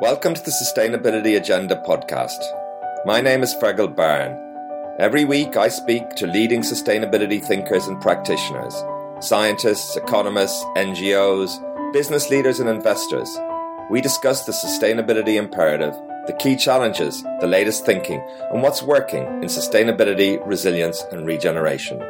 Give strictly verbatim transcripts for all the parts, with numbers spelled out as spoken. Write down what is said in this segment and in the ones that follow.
Welcome to the Sustainability Agenda podcast. My name is Fergal Byrne. Every week I speak to leading sustainability thinkers and practitioners, scientists, economists, N G Os, business leaders and investors. We discuss the sustainability imperative, the key challenges, the latest thinking, and what's working in sustainability, resilience and regeneration.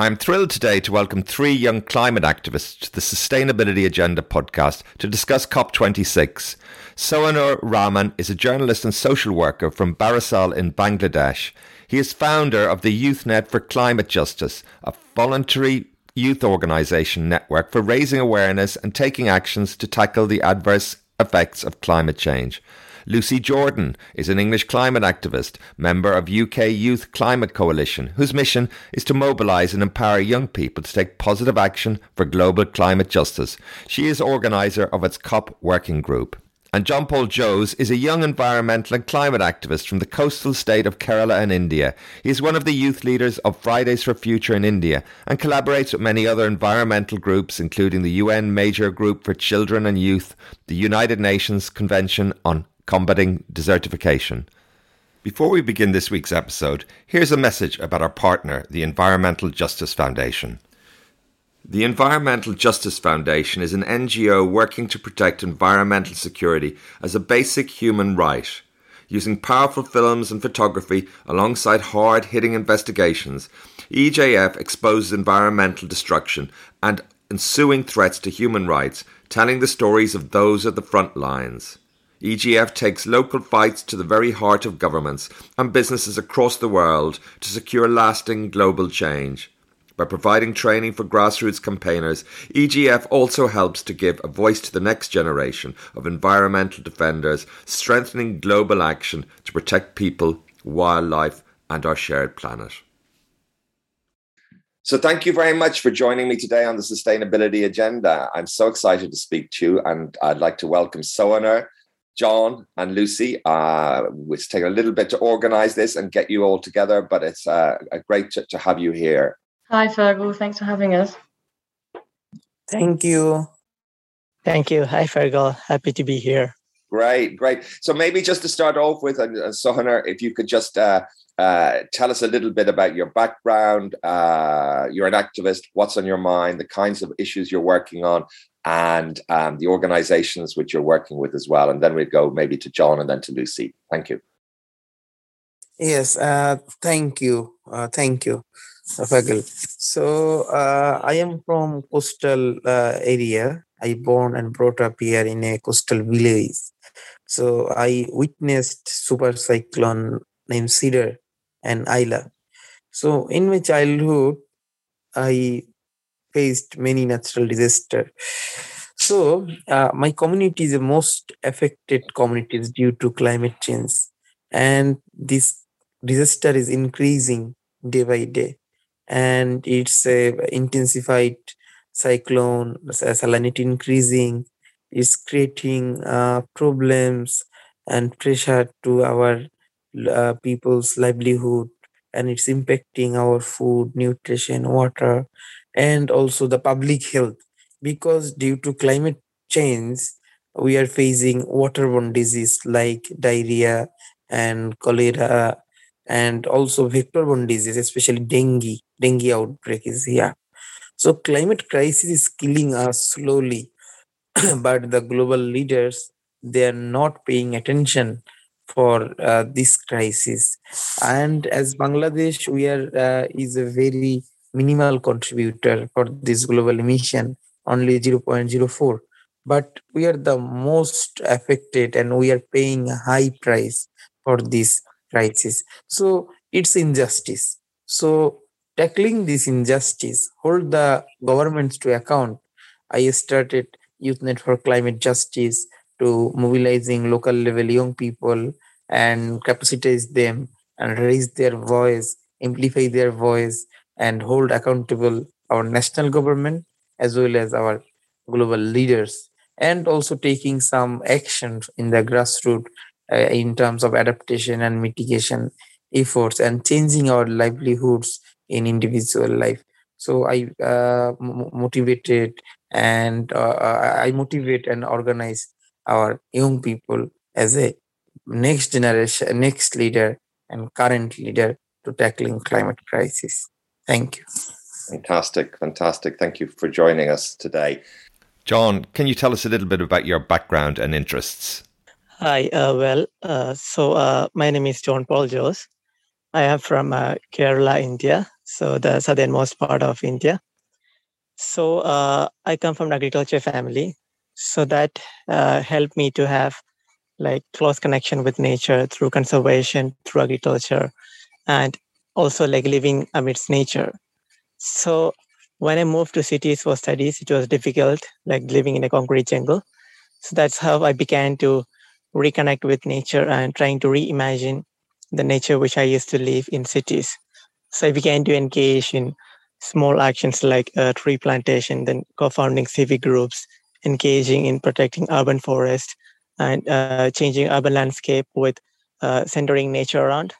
I'm thrilled today to welcome three young climate activists to the Sustainability Agenda podcast to discuss COP twenty-six. Sohanur Rahman is a journalist and social worker from Barisal in Bangladesh. He is founder of the YouthNet for Climate Justice, a voluntary youth organisation network for raising awareness and taking actions to tackle the adverse effects of climate change. Lucy Jordan is an English climate activist, member of U K Youth Climate Coalition, whose mission is to mobilise and empower young people to take positive action for global climate justice. She is organiser of its COP working group. And John Paul Jose is a young environmental and climate activist from the coastal state of Kerala in India. He is one of the youth leaders of Fridays for Future in India and collaborates with many other environmental groups, including the U N Major Group for Children and Youth, the United Nations Convention on combating desertification. Before we begin this week's episode, here's a message about our partner, the Environmental Justice Foundation. The Environmental Justice Foundation is an N G O working to protect environmental security as a basic human right. Using powerful films and photography alongside hard-hitting investigations, E J F exposes environmental destruction and ensuing threats to human rights, telling the stories of those at the front lines. E J F takes local fights to the very heart of governments and businesses across the world to secure lasting global change. By providing training for grassroots campaigners, E J F also helps to give a voice to the next generation of environmental defenders, strengthening global action to protect people, wildlife, and our shared planet. So thank you very much for joining me today on the Sustainability Agenda. I'm so excited to speak to you, and I'd like to welcome Sohanur, John and Lucy. Uh, it's taken a little bit to organise this and get you all together, but it's uh, great to, to have you here. Hi, Fergal. Thanks for having us. Thank you. Thank you. Hi, Fergal. Happy to be here. Great, great. So maybe just to start off with, uh, Sohanur, if you could just uh, uh, tell us a little bit about your background. Uh, you're an activist. What's on your mind? The kinds of issues you're working on, and um, the organizations which you're working with as well. And then we'd go maybe to John and then to Lucy. Thank you. Yes, uh, thank you. Uh, thank you, Fergal. So uh, I am from coastal uh, area. I born and brought up here in a coastal village. So I witnessed super cyclone named Cedar and Isla. So in my childhood, I faced many natural disasters. So uh, my community is the most affected communities due to climate change, and this disaster is increasing day by day, and it's a intensified cyclone, salinity increasing, is creating uh, problems and pressure to our uh, people's livelihood, and it's impacting our food, nutrition, water, and also the public health, because due to climate change, we are facing waterborne disease like diarrhea and cholera, and also vector-borne disease, especially dengue. Dengue outbreak is here. So climate crisis is killing us slowly, but the global leaders, they are not paying attention for uh, this crisis. And as Bangladesh, we are uh, is a very minimal contributor for this global emission, only zero point zero four. But we are the most affected, and we are paying a high price for this crisis. So it's injustice. So tackling this injustice, hold the governments to account. I started YouthNet for Climate Justice to mobilizing local level young people and capacitate them and raise their voice, amplify their voice, and hold accountable our national government as well as our global leaders, and also taking some action in the grassroots uh, in terms of adaptation and mitigation efforts and changing our livelihoods in individual life. So I uh, motivated and uh, I motivate and organize our young people as a next generation, next leader and current leader to tackling climate crisis. Thank you. Fantastic, fantastic. Thank you for joining us today. John, can you tell us a little bit about your background and interests? Hi, uh, well, uh, so uh, my name is John Paul Jose. I am from uh, Kerala, India, so the southernmost part of India. So uh, I come from an agriculture family, so that uh, helped me to have like close connection with nature through conservation, through agriculture, and also like living amidst nature. So when I moved to cities for studies, it was difficult, like living in a concrete jungle. So that's how I began to reconnect with nature and trying to reimagine the nature which I used to live in cities. So I began to engage in small actions like uh, tree plantation, then co-founding civic groups, engaging in protecting urban forests, and uh, changing urban landscape with uh, centering nature around.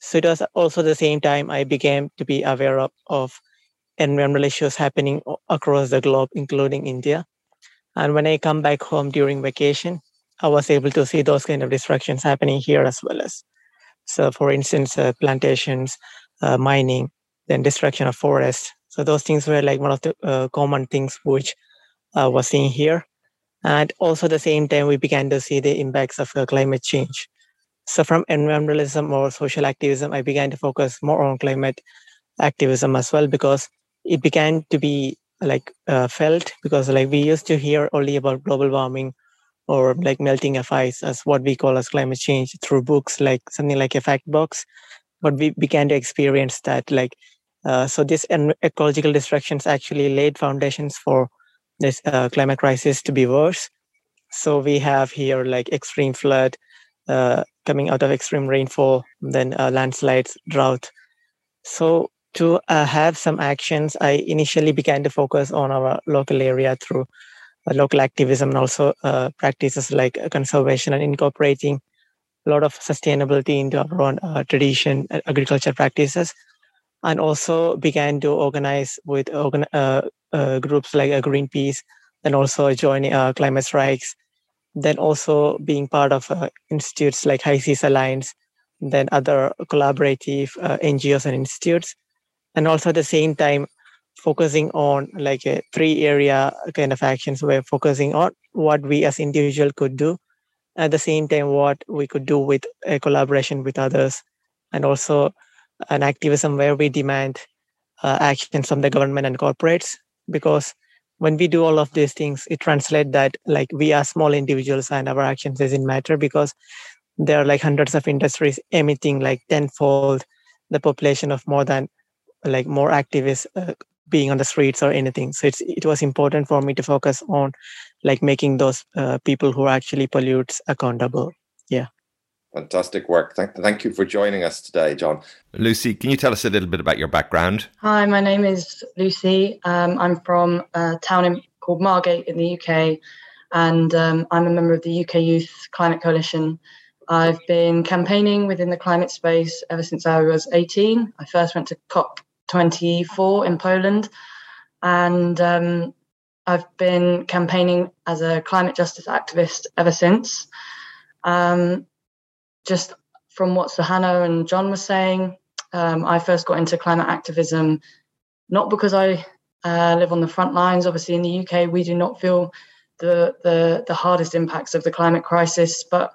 So it was also the same time I began to be aware of, of environmental issues happening across the globe, including India. And when I come back home during vacation, I was able to see those kind of disruptions happening here as well as. So for instance, uh, plantations, uh, mining, then destruction of forests. So those things were like one of the uh, common things which I was seeing here. And also at the same time, we began to see the impacts of uh, climate change. So from environmentalism or social activism, I began to focus more on climate activism as well, because it began to be like uh, felt because like we used to hear only about global warming or like melting of ice as what we call as climate change through books, like something like a fact box. But we began to experience that like, uh, so these ecological destructions actually laid foundations for this uh, climate crisis to be worse. So we have here like extreme flood, Uh, coming out of extreme rainfall, then uh, landslides, drought. So to uh, have some actions, I initially began to focus on our local area through uh, local activism and also uh, practices like conservation and incorporating a lot of sustainability into our own uh, tradition and agriculture practices. And also began to organize with organ- uh, uh, groups like uh, Greenpeace and also joining uh, climate strikes. Then also being part of uh, institutes like High Seas Alliance, then other collaborative uh, N G Os and institutes. And also at the same time, focusing on like a three area kind of actions. We're focusing on what we as individuals could do. At the same time, what we could do with a collaboration with others. And also an activism where we demand uh, actions from the government and corporates, because when we do all of these things, it translates that like we are small individuals and our actions doesn't matter because there are like hundreds of industries emitting like tenfold the population of more than like more activists uh, being on the streets or anything. So it's, it was important for me to focus on like making those uh, people who actually pollute accountable. Yeah. Fantastic work. Thank, thank you for joining us today, John. Lucy, can you tell us a little bit about your background? Hi, my name is Lucy. Um, I'm from a town in, called Margate in the U K, and um, I'm a member of the U K Youth Climate Coalition. I've been campaigning within the climate space ever since I was eighteen. I first went to C O P twenty-four in Poland, and um, I've been campaigning as a climate justice activist ever since. Um, Just from what Sohanur and John were saying, um, I first got into climate activism, not because I uh, live on the front lines. Obviously, in the U K, we do not feel the, the the hardest impacts of the climate crisis, but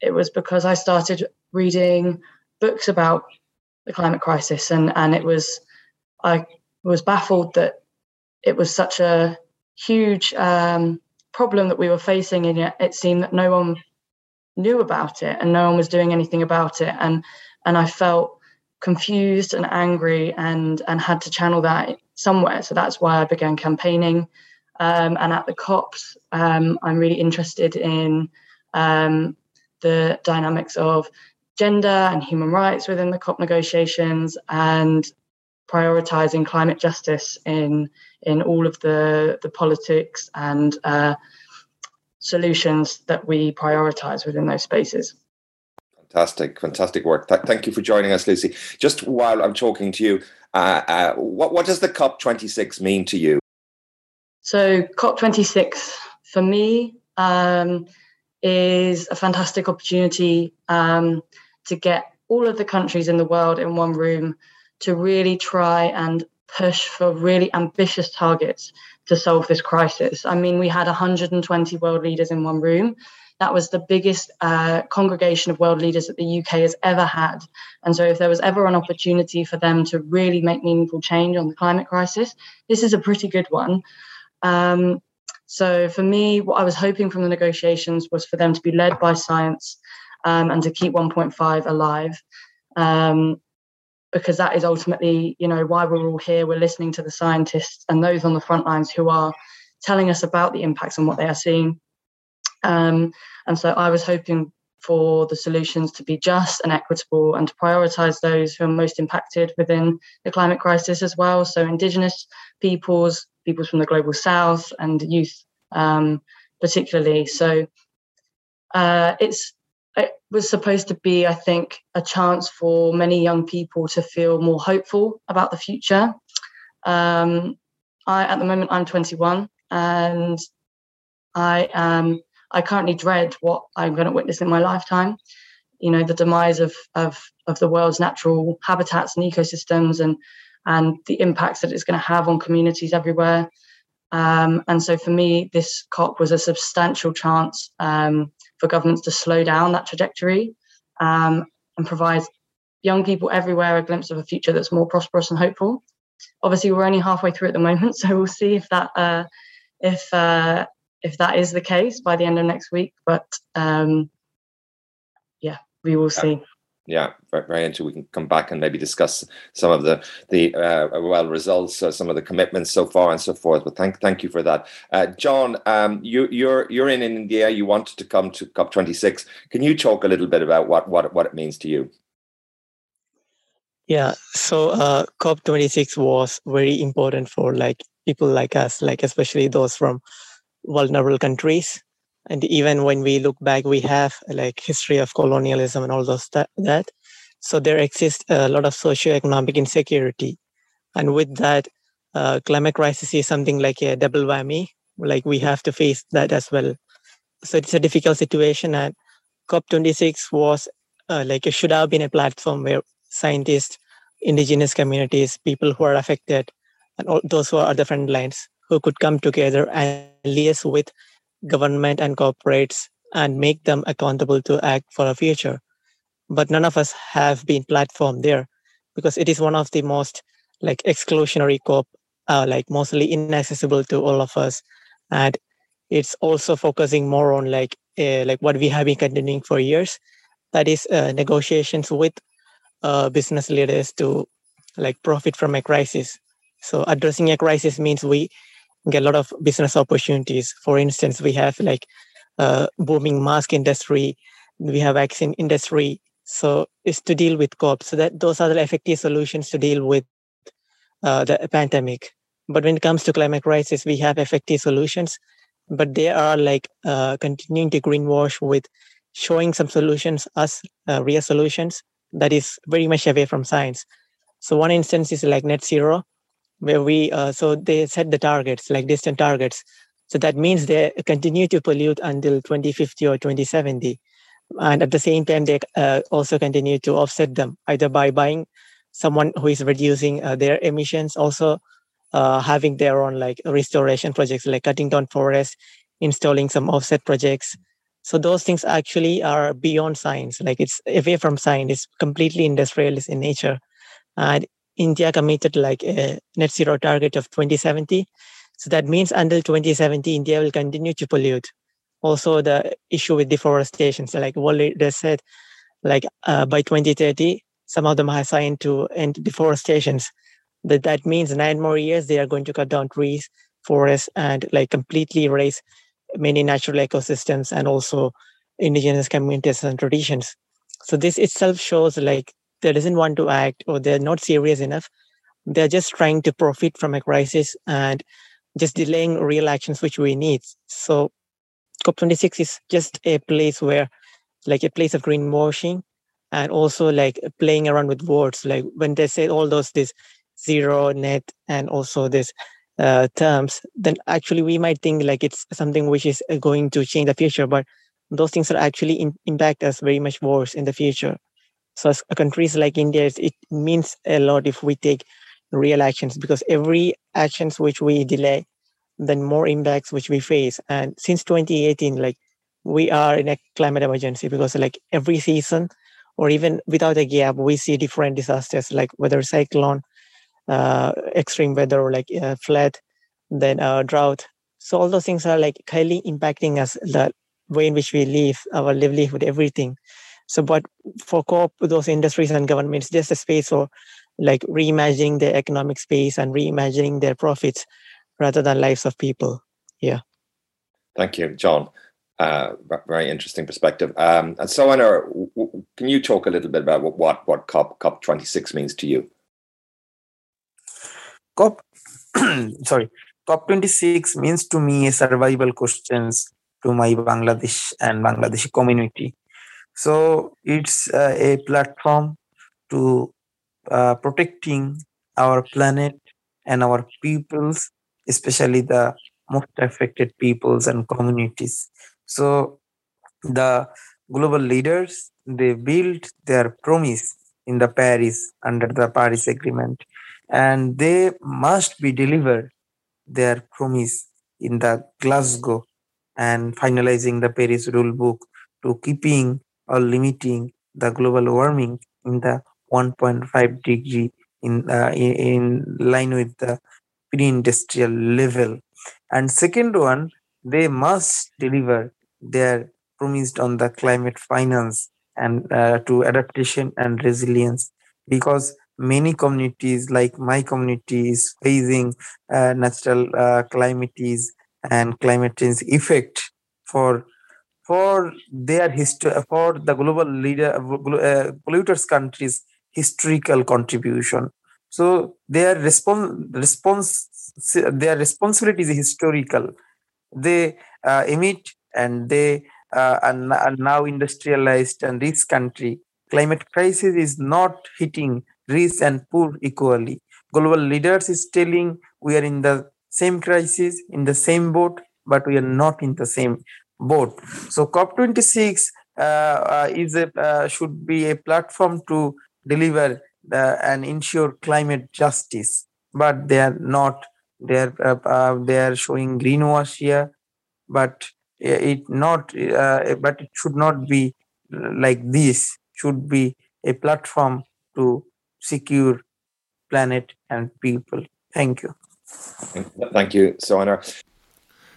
it was because I started reading books about the climate crisis, and, and it was I was baffled that it was such a huge um, problem that we were facing, and yet it seemed that no one knew about it and no one was doing anything about it, and and I felt confused and angry and and had to channel that somewhere. So that's why I began campaigning, um, and at the COPs um, I'm really interested in um, the dynamics of gender and human rights within the COP negotiations and prioritizing climate justice in in all of the the politics and uh solutions that we prioritise within those spaces. Fantastic, fantastic work. Th- thank you for joining us, Lucy. Just while I'm talking to you, uh, uh, what, what does the C O P twenty-six mean to you? So C O P twenty-six, for me, um, is a fantastic opportunity um, to get all of the countries in the world in one room to really try and push for really ambitious targets to solve this crisis. I mean, we had one hundred twenty world leaders in one room. That was the biggest uh, congregation of world leaders that the U K has ever had. And so if there was ever an opportunity for them to really make meaningful change on the climate crisis, this is a pretty good one. Um, so for me, what I was hoping from the negotiations was for them to be led by science um, and to keep one point five alive. Um, because that is ultimately, you know, why we're all here. We're listening to the scientists and those on the front lines who are telling us about the impacts and what they are seeing. Um, and so I was hoping for the solutions to be just and equitable and to prioritise those who are most impacted within the climate crisis as well. So Indigenous peoples, peoples from the Global South and youth um, particularly. So uh, it's it was supposed to be, I think, a chance for many young people to feel more hopeful about the future. Um, I, at the moment, I'm twenty-one and I am... I currently dread what I'm going to witness in my lifetime, you know, the demise of of of the world's natural habitats and ecosystems and and the impacts that it's going to have on communities everywhere. Um, and so for me, this COP was a substantial chance um, for governments to slow down that trajectory um, and provide young people everywhere a glimpse of a future that's more prosperous and hopeful. Obviously, we're only halfway through at the moment, so we'll see if that, uh, if... Uh, if that is the case by the end of next week, but um, yeah, we will yeah. see. Yeah, very, very interesting. We can come back and maybe discuss some of the the uh, well results, uh, some of the commitments so far, and so forth. But thank thank you for that, uh, John. Um, you, you're you're in India. You wanted to come to COP twenty-six. Can you talk a little bit about what what what it means to you? Yeah. So uh, COP twenty-six was very important for like people like us, like especially those from vulnerable countries. And even when we look back, we have like history of colonialism and all those th- that. So there exists a lot of socioeconomic insecurity. And with that, uh, climate crisis is something like a double whammy. Like we have to face that as well. So it's a difficult situation. And COP twenty-six was uh, like it should have been a platform where scientists, indigenous communities, people who are affected, and all those who are at the front lines, who could come together and liaise with government and corporates and make them accountable to act for a future. But none of us have been platformed there because it is one of the most like exclusionary COP, uh, like mostly inaccessible to all of us. And it's also focusing more on like uh, like what we have been continuing for years, that is uh, negotiations with uh, business leaders to like profit from a crisis. So addressing a crisis means we get a lot of business opportunities. For instance, we have like uh, booming mask industry, we have vaccine industry. So it's to deal with COP. So that those are the effective solutions to deal with uh, the pandemic. But when it comes to climate crisis, we have effective solutions, but they are like uh, continuing to greenwash with showing some solutions as uh, real solutions that is very much away from science. So one instance is like net zero, where we, uh, so they set the targets, like distant targets. So that means they continue to pollute until twenty fifty or twenty seventy. And at the same time, they uh, also continue to offset them, either by buying someone who is reducing uh, their emissions, also uh, having their own like restoration projects, like cutting down forests, installing some offset projects. So those things actually are beyond science. Like it's away from science, it's completely industrialist in nature. And India committed like a net zero target of twenty seventy. So that means until twenty seventy, India will continue to pollute. Also the issue with deforestation. So like what they said, like uh, by twenty thirty, some of them have signed to end deforestations. That, that means nine more years, they are going to cut down trees, forests, and like completely erase many natural ecosystems and also indigenous communities and traditions. So this itself shows like they doesn't want to act or they're not serious enough. They're just trying to profit from a crisis and just delaying real actions, which we need. So COP twenty-six is just a place where like a place of greenwashing and also like playing around with words. Like when they say all those, this zero net and also this uh, terms, then actually we might think like it's something which is going to change the future, but those things are actually in, impact us very much worse in the future. So as countries like India, it means a lot if we take real actions, because every actions which we delay, then more impacts which we face. And since twenty eighteen, like we are in a climate emergency, because like every season or even without a gap, we see different disasters, like whether cyclone, uh, extreme weather, or like uh, flood, then uh, drought. So all those things are like highly impacting us, the way in which we live, our livelihood, everything. So, but for COP, those industries and governments, just a space for like reimagining their economic space and reimagining their profits rather than lives of people. Yeah. Thank you, John. Uh, very interesting perspective. Um, and Sohanur, w- w- can you talk a little bit about what, what, what COP, COP twenty-six means to you? COP, sorry, COP twenty-six means to me a survival questions to my Bangladesh and Bangladeshi community. So it's uh, a platform to uh, protecting our planet and our peoples, especially the most affected peoples and communities. So the global leaders, they built their promise in the Paris, under the Paris Agreement, and they must be delivered their promise in the Glasgow and finalizing the Paris rulebook to keeping or limiting the global warming in the one point five degree in, uh, in in line with the pre-industrial level. And second one, they must deliver their promised on the climate finance and uh, to adaptation and resilience, because many communities like my community is facing uh, natural uh, calamities and climate change effect for for their history, for the global leader uh, polluters countries' historical contribution. So their respons- response, their responsibility is historical. They uh, emit and they uh, are, are now industrialized and rich country. Climate crisis is not hitting rich and poor equally. Global leaders is telling we are in the same crisis, in the same boat, but we are not in the same boat. So COP twenty-six uh, uh, is a, uh, should be a platform to deliver Uh, and ensure climate justice, but they are not. They are uh, uh, they are showing greenwash here, but it not. Uh, but it should not be like this. Should be a platform to secure planet and people. Thank you. Thank you, Sohanur.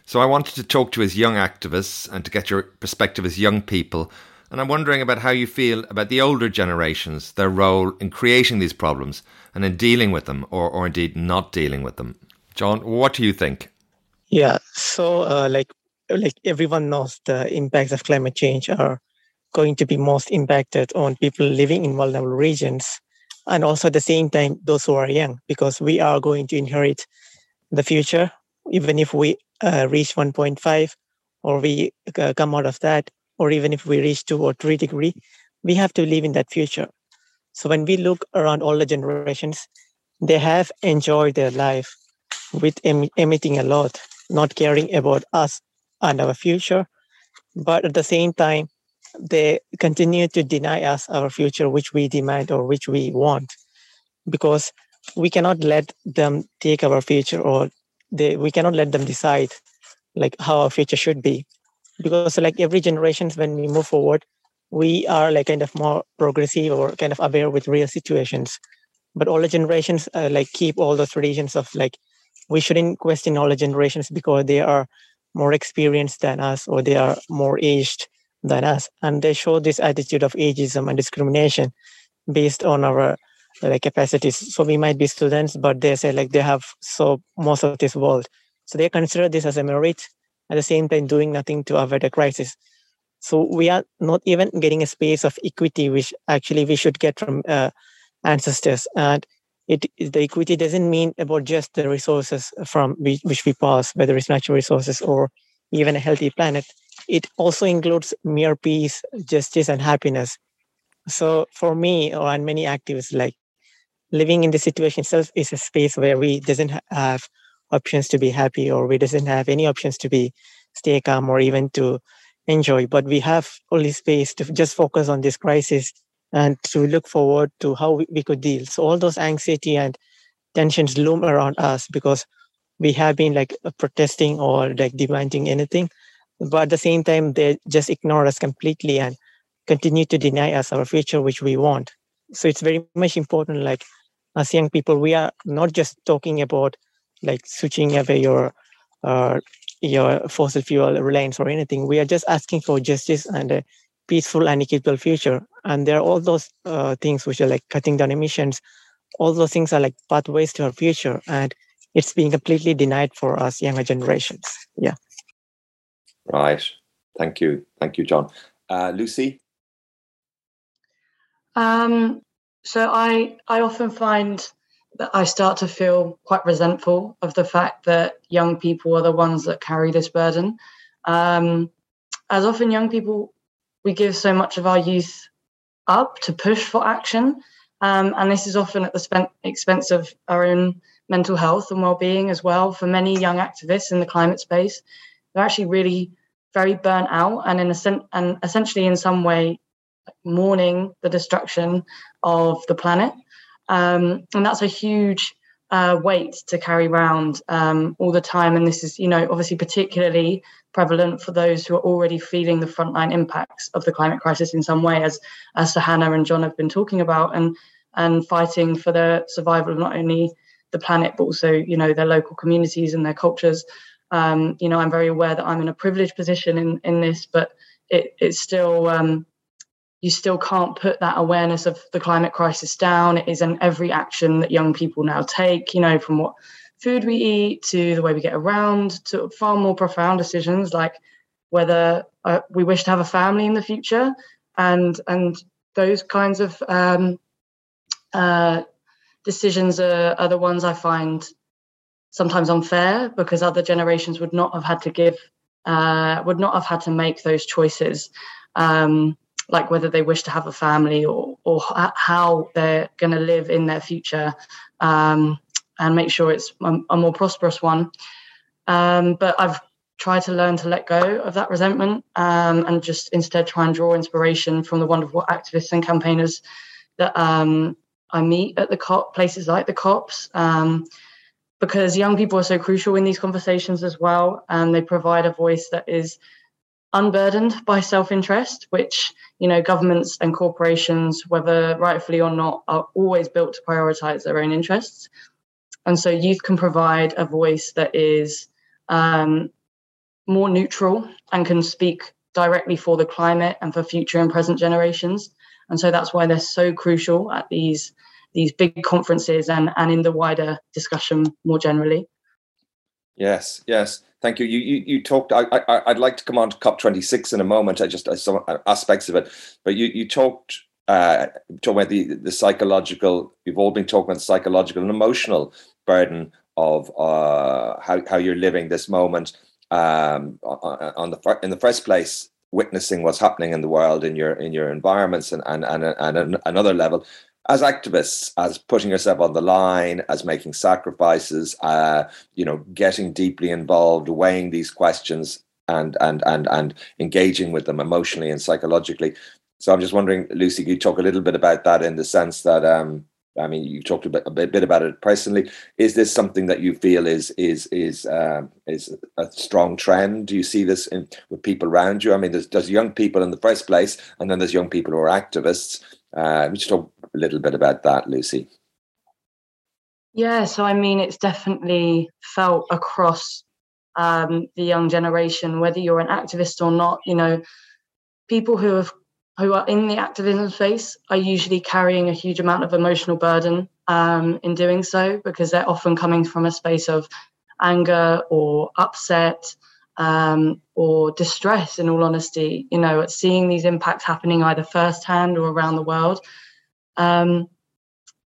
So I wanted to talk to as young activists and to get your perspective as young people. And I'm wondering about how you feel about the older generations, their role in creating these problems and in dealing with them, or, or indeed not dealing with them. John, what do you think? Yeah, so uh, like like everyone knows the impacts of climate change are going to be most impacted on people living in vulnerable regions. And also at the same time, those who are young, because we are going to inherit the future, even if we uh, reach one point five or we uh, come out of that. Or even if we reach two or three degree, we have to live in that future. So when we look around older generations, they have enjoyed their life with em- emitting a lot, not caring about us and our future. But at the same time, they continue to deny us our future, which we demand or which we want, because we cannot let them take our future, or they, we cannot let them decide like how our future should be. Because like every generation, when we move forward, we are like kind of more progressive or kind of aware with real situations. But all the generations uh, like keep all the traditions of like, we shouldn't question all the generations because they are more experienced than us or they are more aged than us. And they show this attitude of ageism and discrimination based on our like capacities. So we might be students, but they say like they have so most of this world. So they consider this as a merit. At the same time, doing nothing to avoid a crisis. So we are not even getting a space of equity, which actually we should get from uh, ancestors. And it the equity doesn't mean about just the resources from which, which we pass, whether it's natural resources or even a healthy planet. It also includes mere peace, justice, and happiness. So for me or and many activists, like living in this situation itself is a space where we doesn't have options to be happy, or we doesn't have any options to be stay calm or even to enjoy. But we have only space to just focus on this crisis and to look forward to how we, we could deal. So all those anxiety and tensions loom around us because we have been like protesting or like demanding anything. But at the same time, they just ignore us completely and continue to deny us our future, which we want. So it's very much important, like as young people, we are not just talking about like switching away your uh, your fossil fuel reliance or anything. We are just asking for justice and a peaceful and equitable future. And there are all those uh, things which are like cutting down emissions. All those things are like pathways to our future. And it's being completely denied for us younger generations. Yeah. Right. Thank you. Thank you, John. Uh, Lucy? Um, so I, I often find that I start to feel quite resentful of the fact that young people are the ones that carry this burden. Um, as often young people, we give so much of our youth up to push for action. Um, and this is often at the spent expense of our own mental health and well-being as well. For many young activists in the climate space, they're actually really very burnt out and, in a sen- and essentially in some way mourning the destruction of the planet. Um, and that's a huge uh, weight to carry around um, all the time. And this is, you know, obviously particularly prevalent for those who are already feeling the frontline impacts of the climate crisis in some way, as, as Sohanur and John have been talking about, and, and fighting for the survival of not only the planet, but also, you know, their local communities and their cultures. Um, you know, I'm very aware that I'm in a privileged position in, in this, but it, it's still, um, you still can't put that awareness of the climate crisis down. It is in every action that young people now take, you know, from what food we eat to the way we get around to far more profound decisions like whether uh, we wish to have a family in the future and and those kinds of um, uh, decisions are, are the ones I find sometimes unfair, because other generations would not have had to give, uh, would not have had to make those choices, um, like whether they wish to have a family or or how they're going to live in their future, um, and make sure it's a, a more prosperous one. Um, but I've tried to learn to let go of that resentment, um, and just instead try and draw inspiration from the wonderful activists and campaigners that um, I meet at the COP, places like the COPs, um, because young people are so crucial in these conversations as well, and they provide a voice that is unburdened by self-interest, which, you know, governments and corporations, whether rightfully or not, are always built to prioritise their own interests. And so youth can provide a voice that is um, more neutral and can speak directly for the climate and for future and present generations. And so that's why they're so crucial at these these big conferences and, and in the wider discussion more generally. Yes, yes. Thank you. You you, you talked, I, I, I'd like to come on to COP twenty-six in a moment. I just, I, some aspects of it, but you, you talked, uh, talking about the, the psychological, you've all been talking about the psychological and emotional burden of uh, how, how you're living this moment um, on the in the first place, witnessing what's happening in the world, in your in your environments and, and, and, and another level, as activists, as putting yourself on the line, as making sacrifices, uh, you know, getting deeply involved, weighing these questions and and and and engaging with them emotionally and psychologically. So I'm just wondering, Lucy, you talk a little bit about that in the sense that, um, I mean, you talked a bit, a bit about it personally. Is this something that you feel is is is uh, is a strong trend? Do you see this in, with people around you? I mean, there's, there's young people in the first place, and then there's young people who are activists. Uh, we should talk a little bit about that, Lucy. Yeah, so I mean, it's definitely felt across um, the young generation, whether you're an activist or not. You know, people who have who are in the activism space are usually carrying a huge amount of emotional burden um, in doing so, because they're often coming from a space of anger or upset um, or distress, in all honesty, you know, at seeing these impacts happening either firsthand or around the world. Um,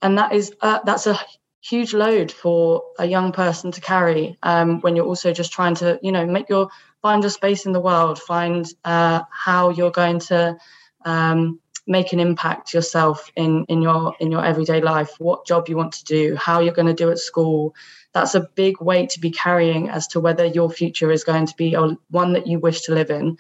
and that is uh, that's a huge load for a young person to carry um, when you're also just trying to, you know, make your find a space in the world, find uh, how you're going to um, make an impact yourself in, in your in your everyday life, what job you want to do, how you're going to do at school. That's a big weight to be carrying as to whether your future is going to be one that you wish to live in.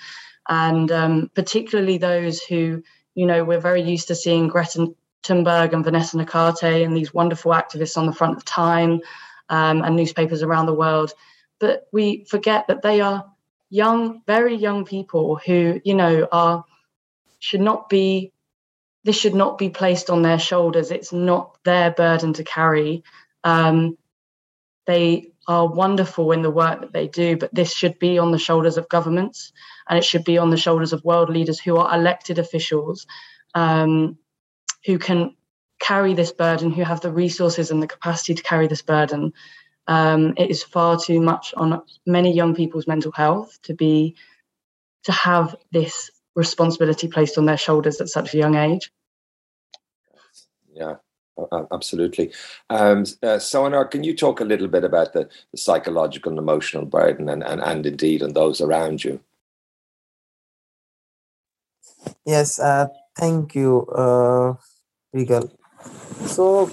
And um, particularly those who, you know, we're very used to seeing Greta Thunberg and Vanessa Nakate and these wonderful activists on the front of Time um, and newspapers around the world. But we forget that they are young, very young people who, you know, are should not be, this should not be placed on their shoulders. It's not their burden to carry. Um, they are wonderful in the work that they do, but this should be on the shoulders of governments, and it should be on the shoulders of world leaders who are elected officials, um, who can carry this burden, who have the resources and the capacity to carry this burden. Um, it is far too much on many young people's mental health to be, to have this responsibility placed on their shoulders at such a young age. Yeah, absolutely. Um, uh, Sohanur, can you talk a little bit about the, the psychological and emotional burden and, and, and indeed on those around you? Yes, uh, thank you, uh, Fergal. So,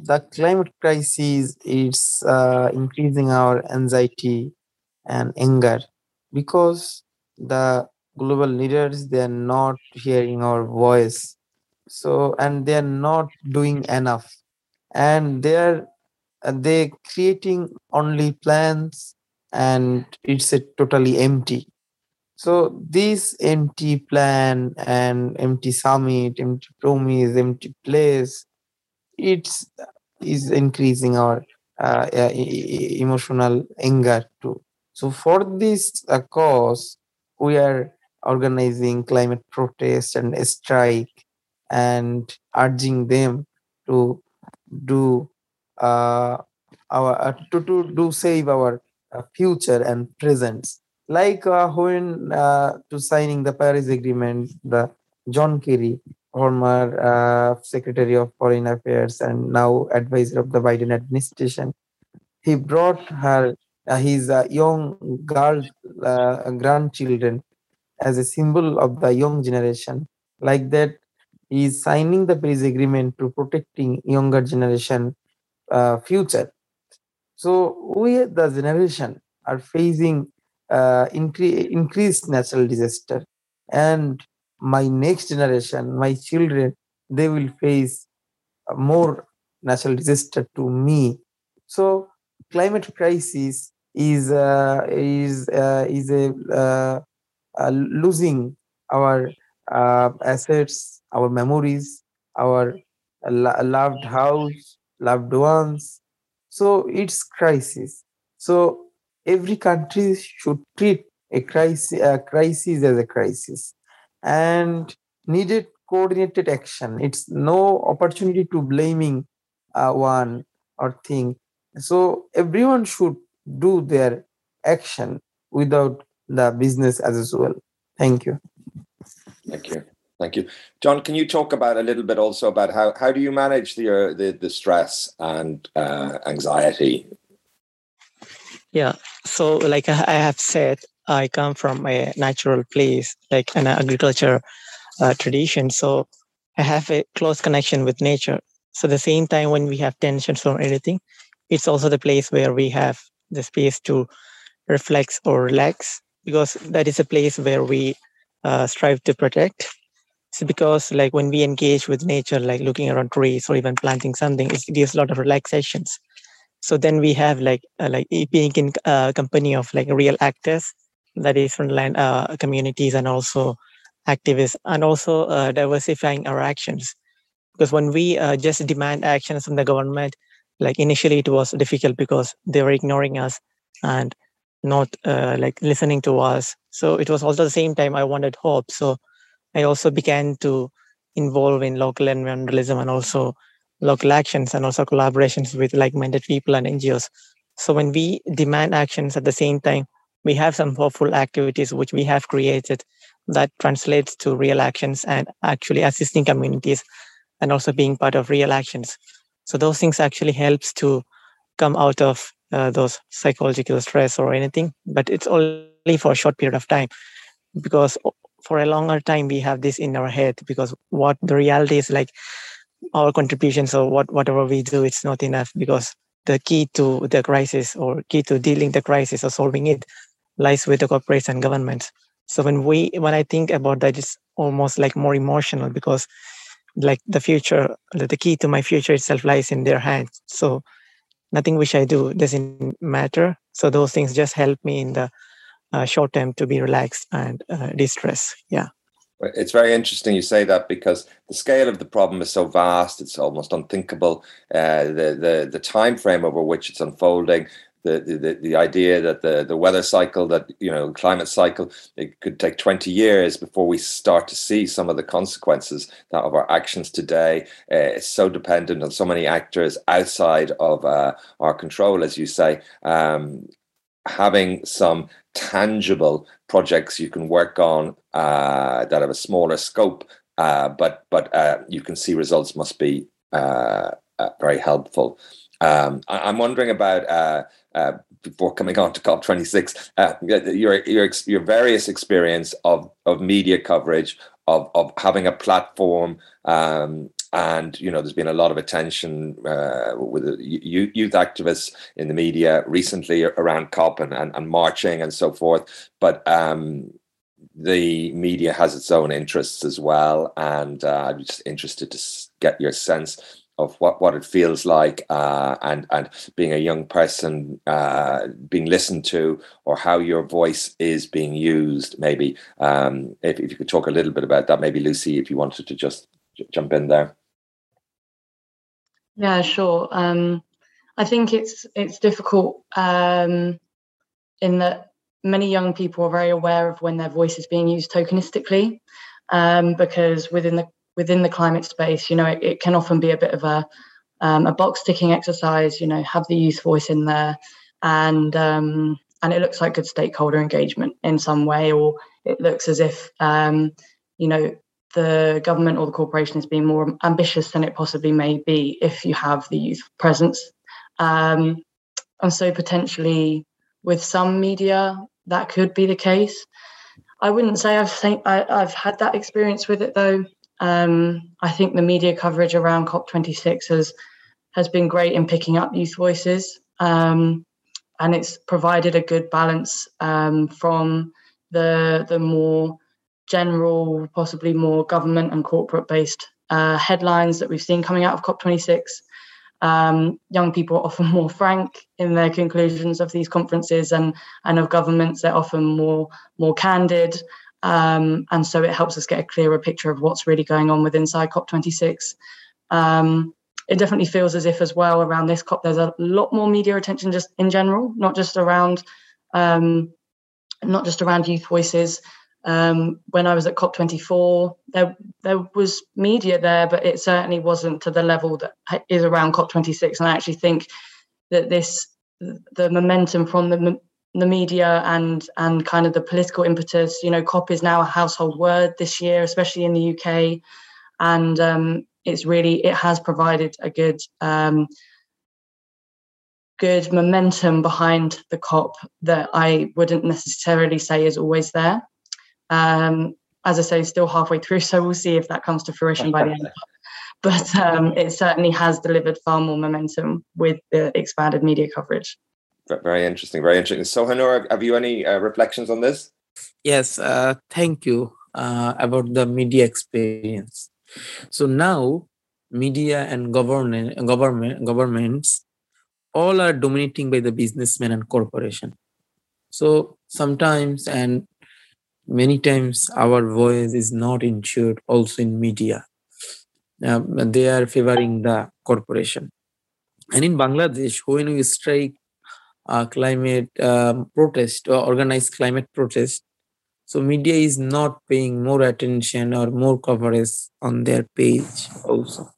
the climate crisis is uh, increasing our anxiety and anger because the global leaders, they are not hearing our voice. So, and they are not doing enough, and they are they creating only plans, and it's a totally empty. So this empty plan and empty summit, empty promise, empty place, it's is increasing our uh, uh, emotional anger too. So for this uh, cause, we are organizing climate protests and a strike, and urging them to do uh, our uh, to, to do save our uh, future and presence. Like uh, when uh, to signing the Paris Agreement, the John Kerry, former uh, Secretary of Foreign Affairs and now advisor of the Biden administration, he brought her uh, his uh, young girl uh, grandchildren as a symbol of the young generation. Like that, he is signing the Paris Agreement to protecting younger generation uh, future. So we, the generation, are facing uh, incre- increased natural disaster, and my next generation, my children, they will face more natural disaster to me. So climate crisis is uh, is uh, is a uh, uh, losing our uh, assets, our memories, our loved house, loved ones. So it's crisis. So every country should treat a crisis, a crisis as a crisis, and needed coordinated action. It's no opportunity to blaming uh, one or thing. So everyone should do their action without the business as usual. Thank you. Thank you. Thank you. John, can you talk about a little bit also about how, how do you manage the uh, the, the stress and uh, anxiety? Yeah, so like I have said, I come from a natural place, like an agriculture uh, tradition. So I have a close connection with nature. So the same time when we have tensions or anything, it's also the place where we have the space to reflect or relax, because that is a place where we uh, strive to protect. So because like when we engage with nature, like looking around trees or even planting something, it gives a lot of relaxations. So then we have like uh, like being in uh, company of like real actors, that is frontline uh, communities and also activists, and also uh, diversifying our actions. Because when we uh, just demand actions from the government, like initially it was difficult because they were ignoring us and not uh, like listening to us. So it was also the same time I wanted hope. So I also began to involve in local environmentalism and also local actions and also collaborations with like-minded people and N G Os. So when we demand actions at the same time, we have some hopeful activities which we have created that translates to real actions and actually assisting communities and also being part of real actions. So those things actually helps to come out of uh, those psychological stress or anything, but it's only for a short period of time, because for a longer time, we have this in our head, because what the reality is, like, our contributions or what whatever we do, it's not enough, because the key to the crisis or key to dealing the crisis or solving it lies with the corporates and governments. So when we when I think about that, it's almost like more emotional, because like the future, the key to my future itself lies in their hands. So nothing which I do doesn't matter. So those things just help me in the uh, short term to be relaxed and uh, de-stress. Yeah. It's very interesting you say that, because the scale of the problem is so vast, it's almost unthinkable. Uh, the, the the time frame over which it's unfolding, the the, the idea that the, the weather cycle, that you know, climate cycle, it could take twenty years before we start to see some of the consequences that of our actions today. Uh, it's so dependent on so many actors outside of uh, our control, as you say. Um, having some tangible projects you can work on uh, that have a smaller scope, uh, but but uh, you can see results must be uh, uh, very helpful. Um, I, I'm wondering about, uh, uh, before coming on to COP twenty-six, uh, your your your various experience of, of media coverage, of, of having a platform, um, and, you know, there's been a lot of attention uh, with uh, youth activists in the media recently around COP and, and, and marching and so forth. But um, the media has its own interests as well. And uh, I'm just interested to get your sense of what, what it feels like uh, and, and being a young person, uh, being listened to, or how your voice is being used, maybe. Um, if, if you could talk a little bit about that, maybe, Lucy, if you wanted to just jump in there. Yeah, sure. Um, I think it's it's difficult um, in that many young people are very aware of when their voice is being used tokenistically, um, because within the within the climate space, you know, it, it can often be a bit of a um, a box ticking exercise. You know, have the youth voice in there, and um, and it looks like good stakeholder engagement in some way, or it looks as if um, you know, the government or the corporation is being more ambitious than it possibly may be if you have the youth presence. Um, and so potentially with some media, that could be the case. I wouldn't say I've think, I, I've had that experience with it, though. Um, I think the media coverage around COP twenty-six has, has been great in picking up youth voices, um, and it's provided a good balance um, from the the more general, possibly more government and corporate-based uh, headlines that we've seen coming out of COP twenty-six. Um, young people are often more frank in their conclusions of these conferences, and, and of governments, they're often more, more candid. Um, and so it helps us get a clearer picture of what's really going on with inside COP twenty-six. Um, it definitely feels as if as well around this COP, there's a lot more media attention just in general, not just around, um, not just around youth voices. Um, when I was at COP twenty-four, there there was media there, but it certainly wasn't to the level that is around COP twenty-six. And I actually think that this, the momentum from the the media and and kind of the political impetus, you know, COP is now a household word this year, especially in the U K, and um, it's really it has provided a good um, good momentum behind the COP that I wouldn't necessarily say is always there. Um, as I say, still halfway through, so we'll see if that comes to fruition by the end of it. But um, it certainly has delivered far more momentum with the expanded media coverage. Very interesting, very interesting. Sohanur, have you any uh, reflections on this? Yes, uh, thank you uh, about the media experience. So now, media and government, government, governments all are dominating by the businessmen and corporation. So sometimes and many times our voice is not ensured also in media. Um, they are favoring the corporation. And in Bangladesh, when we strike uh, climate um, protest or organized climate protest, so media is not paying more attention or more coverage on their page also.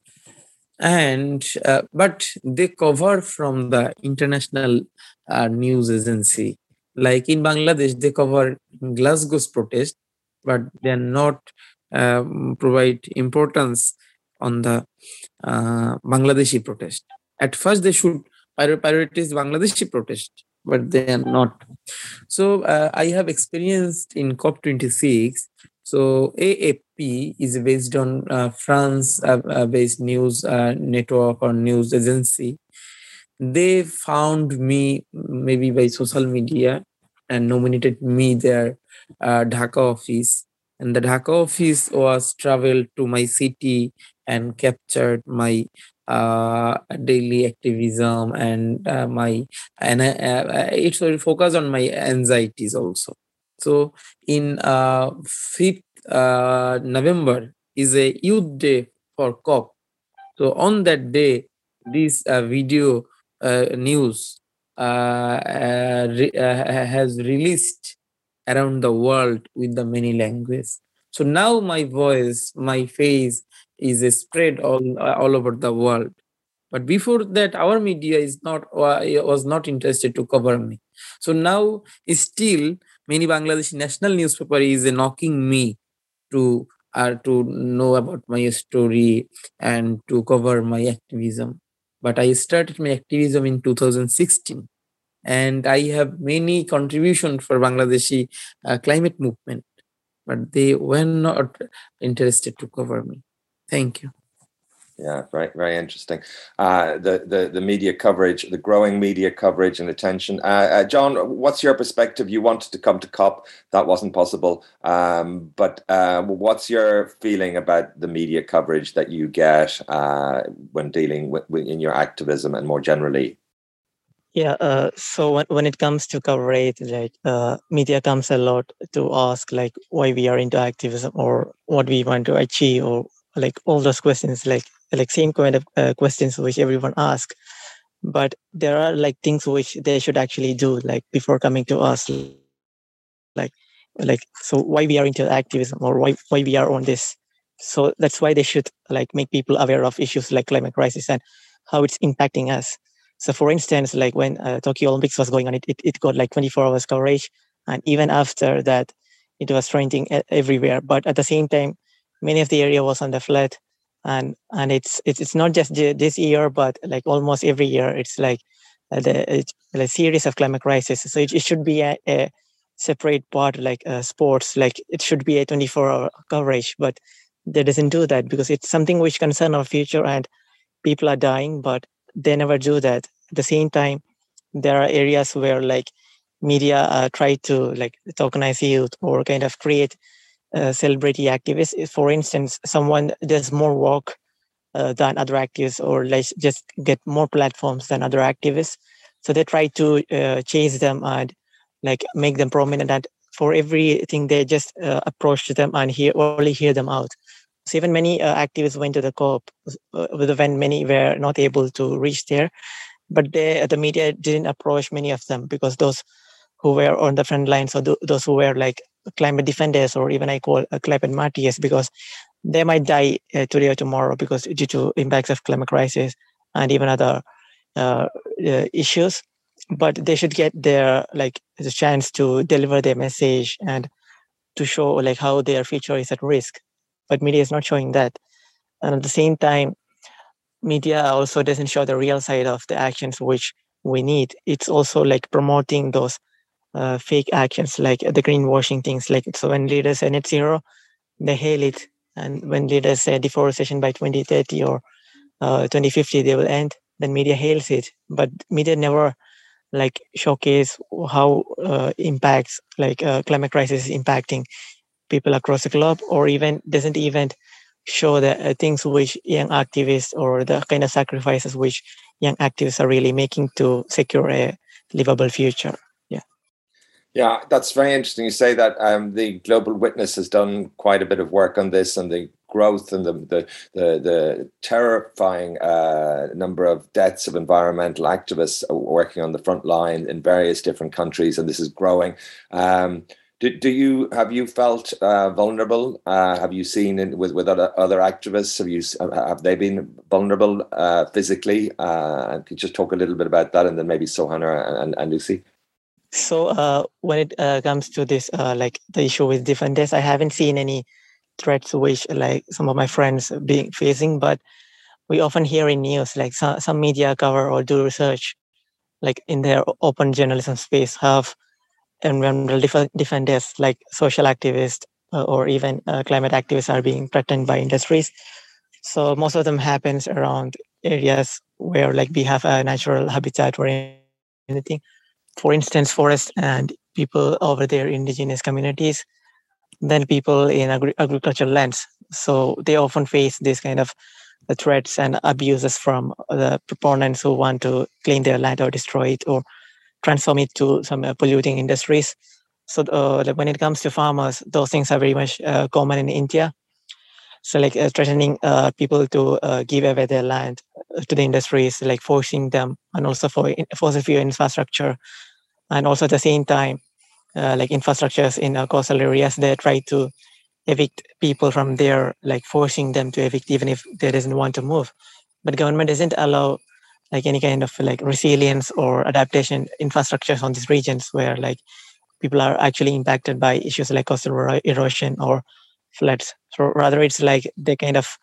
And uh, but they cover from the international uh, news agency. Like in Bangladesh, they cover Glasgow's protest, but they are not um, provide importance on the uh, Bangladeshi protest. At first, they should prioritize Bangladeshi protest, but they are not. So uh, I have experienced in COP twenty-six. So A F P is based on uh, France-based uh, news uh, network or news agency. They found me maybe by social media and nominated me their uh, Dhaka office. And the Dhaka office was traveled to my city and captured my uh, daily activism and uh, my, and uh, it focused on my anxieties also. So in uh, fifth of November is a youth day for COP. So on that day, this uh, video uh, news uh, uh, re- uh, has released around the world with the many languages. So now my voice, my face is spread all, all over the world. But before that, our media is not was not interested to cover me. So now still many Bangladeshi national newspaper is knocking me to uh, to know about my story and to cover my activism. But I started my activism in two thousand sixteen. And I have many contributions for Bangladeshi uh, climate movement, but they were not interested to cover me. Thank you. Yeah, very, very interesting. Uh, the, the the media coverage, the growing media coverage and attention. Uh, uh, John, what's your perspective? You wanted to come to COP, that wasn't possible. Um, but uh, what's your feeling about the media coverage that you get uh, when dealing with, with in your activism and more generally? Yeah, uh, so when, when it comes to coverage, like uh, media comes a lot to ask, like why we are into activism or what we want to achieve, or like all those questions, like like same kind of uh, questions which everyone asks. But there are like things which they should actually do, like before coming to us, like like so why we are into activism or why why we are on this. So that's why they should like make people aware of issues like climate crisis and how it's impacting us. So, for instance, like when uh, Tokyo Olympics was going on, it, it, it got like twenty-four hours coverage. And even after that, it was trending everywhere. But at the same time, many of the area was under flood. And and it's it's, it's not just this year, but like almost every year, it's like the, it's a series of climate crisis. So it, it should be a, a separate part, like uh, sports, like it should be a twenty-four hour coverage. But they doesn't do that because it's something which concerns our future and people are dying, but they never do that. At the same time, there are areas where like media uh, try to like tokenize youth or kind of create uh, celebrity activists. For instance, someone does more work uh, than other activists or like just get more platforms than other activists. So they try to uh, chase them and like make them prominent. And for everything, they just uh, approach them and hear only hear them out. So even many uh, activists went to the COP, uh, when many were not able to reach there. But they, the media didn't approach many of them because those who were on the front lines or th- those who were like climate defenders or even I call uh, climate martyrs, because they might die uh, today or tomorrow because due to impacts of climate crisis and even other uh, uh, issues. But they should get their like the chance to deliver their message and to show like how their future is at risk. But media is not showing that. And at the same time, media also doesn't show the real side of the actions which we need. It's also like promoting those uh, fake actions, like the greenwashing things. Like so when leaders say net zero, they hail it. And when leaders say deforestation by twenty thirty or uh, twenty fifty, they will end, then media hails it. But media never like showcase how uh, impacts, like uh, climate crisis is impacting people across the globe, or even doesn't even show the uh, things which young activists or the kind of sacrifices which young activists are really making to secure a livable future. Yeah. Yeah, that's very interesting. You say that um, the Global Witness has done quite a bit of work on this, and the growth and the the the, the terrifying uh, number of deaths of environmental activists working on the front line in various different countries, and this is growing. Um, Do, do you have you felt uh, vulnerable? Uh, have you seen in, with with other, other activists? Have you have they been vulnerable uh, physically? Uh, could you just talk a little bit about that, and then maybe Sohanur and, and Lucy. So uh, when it uh, comes to this, uh, like the issue with defenders, I haven't seen any threats which like some of my friends being facing, but we often hear in news like some, some media cover or do research, like in their open journalism space, have environmental defenders like social activists uh, or even uh, climate activists are being threatened by industries. So most of them happens around areas where like we have a natural habitat or anything. For instance, forests and people over their indigenous communities, then people in agri- agricultural lands. So they often face this kind of the threats and abuses from the proponents who want to claim their land or destroy it or transform it to some uh, polluting industries. So uh, when it comes to farmers, those things are very much uh, common in India. So like uh, threatening uh, people to uh, give away their land to the industries, like forcing them, and also for fossil fuel infrastructure. And also at the same time, uh, like infrastructures in uh, coastal areas, they try to evict people from there, like forcing them to evict even if they doesn't want to move. But government doesn't allow like any kind of like resilience or adaptation infrastructures on these regions where like people are actually impacted by issues like coastal erosion or floods. So rather it's like they kind of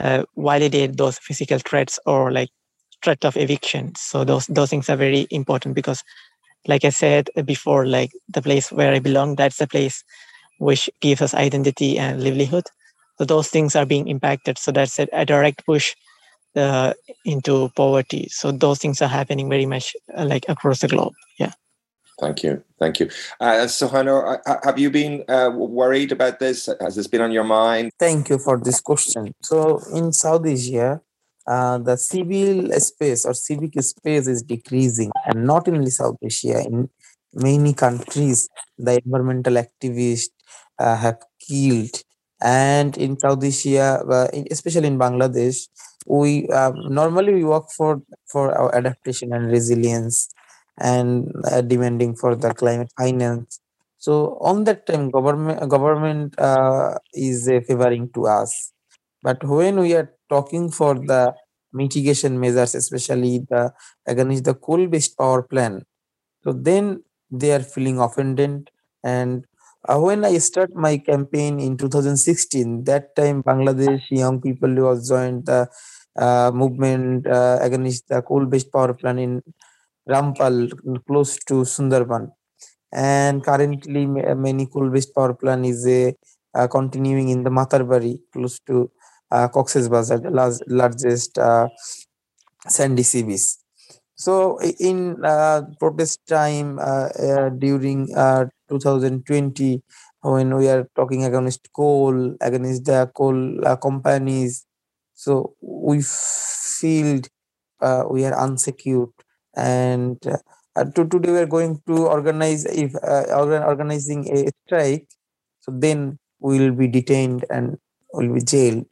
uh, validate those physical threats or like threat of eviction. So those those things are very important because like I said before, like the place where I belong, that's the place which gives us identity and livelihood. So those things are being impacted. So that's a, a direct push uh, into poverty. So those things are happening very much uh, like across the globe. Yeah. Thank you. Thank you. Uh, Sohanur, have you been uh, worried about this? Has this been on your mind? Thank you for this question. So in South Asia, uh, the civil space or civic space is decreasing, and not only South Asia. In many countries, the environmental activists uh, have killed. And in South Asia, uh, in, especially in Bangladesh, we uh, normally we work for, for our adaptation and resilience, and uh, demanding for the climate finance. So on that time, government government uh, is uh, favoring to us. But when we are talking for the mitigation measures, especially the against the coal-based power plant, so then they are feeling offended. And uh, when I start my campaign in two thousand sixteen, that time Bangladesh young people who has joined the uh, movement uh, against the coal-based power plant in Rampal, close to Sundarban, and currently many coal-based power plant is uh, uh, continuing in the Matarbari, close to uh, Cox's Bazar, the large, largest uh, sandy sea beach. So in uh, protest time uh, uh, during uh, twenty twenty, when we are talking against coal, against the coal uh, companies, so we feel uh, we are unsecured. And uh, to, today we are going to organize if uh, organ, organizing a strike, so then we will be detained and will be jailed.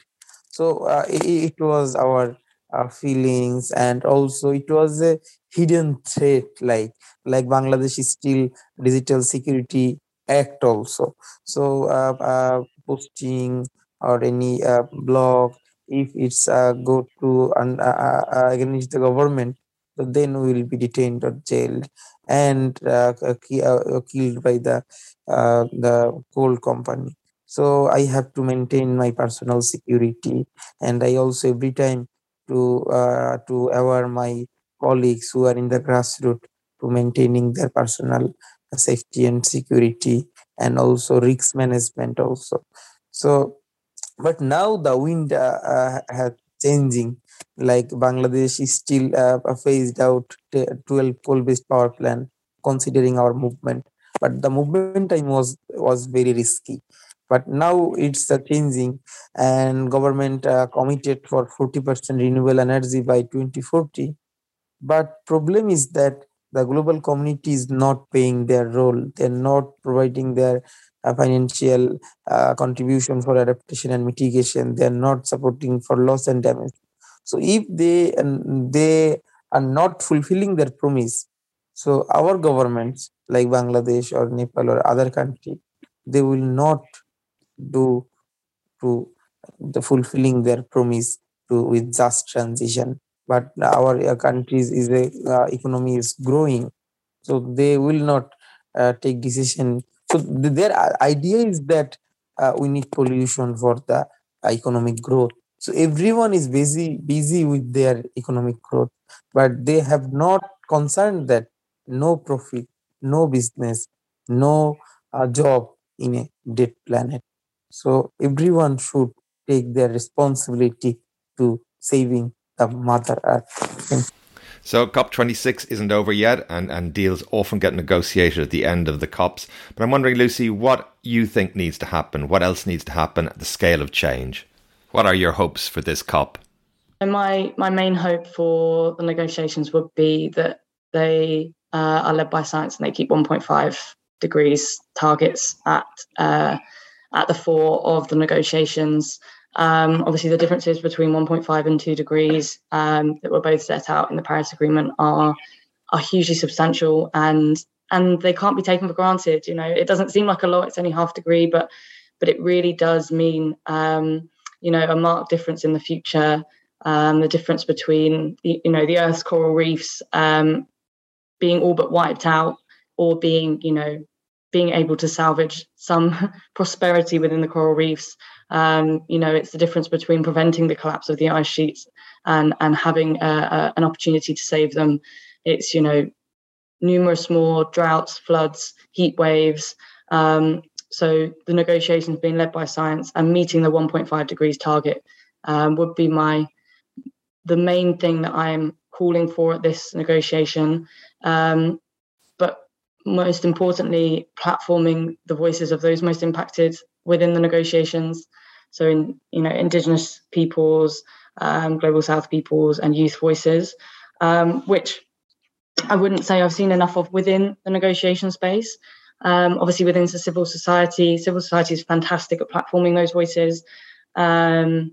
So uh, it, it was our, our feelings, and also it was a hidden threat, like like Bangladesh is still Digital Security Act also. So uh, uh, posting or any uh, blog, if it's uh, go to and uh, uh, against the government, so then we will be detained or jailed and uh, uh, killed by the uh, the coal company. So I have to maintain my personal security, and I also every time to uh, to aware my colleagues who are in the grassroots to maintaining their personal safety and security, and also risk management also. So, but now the wind uh, has changing. Like Bangladesh is still uh, phased out twelve coal-based power plant, considering our movement. But the movement time was was very risky. But now it's uh, changing, and government uh, committed for forty percent renewable energy by twenty forty. But problem is that the global community is not paying their role. They're not providing their uh, financial uh, contribution for adaptation and mitigation. They're not supporting for loss and damage. So if they they are not fulfilling their promise, so our governments like Bangladesh or Nepal or other country, they will not do to the fulfilling their promise to with just transition. But our countries is a uh, economy is growing, so they will not uh, take decision. So their idea is that uh, we need pollution for the economic growth. So everyone is busy busy with their economic growth, but they have not concerned that no profit, no business, no uh, job in a dead planet. So everyone should take their responsibility to saving the Mother Earth. So COP twenty-six isn't over yet, and, and deals often get negotiated at the end of the COPs. But I'm wondering, Lucy, what you think needs to happen? What else needs to happen at the scale of change? What are your hopes for this COP? And my, my main hope for the negotiations would be that they uh, are led by science and they keep one point five degrees targets at uh, at the fore of the negotiations. Um, obviously, the differences between one point five and two degrees um, that were both set out in the Paris Agreement are are hugely substantial, and and they can't be taken for granted. You know, it doesn't seem like a lot; it's only half degree, but but it really does mean um, you know a marked difference in the future. Um, the difference between the, you know the Earth's coral reefs um, being all but wiped out, or being you know being able to salvage some prosperity within the coral reefs. Um, you know, it's the difference between preventing the collapse of the ice sheets and and having a, a, an opportunity to save them. It's, you know, numerous more droughts, floods, heat waves. Um, so the negotiations being led by science and meeting the one point five degrees target um, would be my the main thing that I'm calling for at this negotiation. Um, but most importantly, platforming the voices of those most impacted within the negotiations. So, in you know, Indigenous peoples, um, Global South peoples, and youth voices, um, which I wouldn't say I've seen enough of within the negotiation space. Um, obviously, within the civil society, civil society is fantastic at platforming those voices. Um,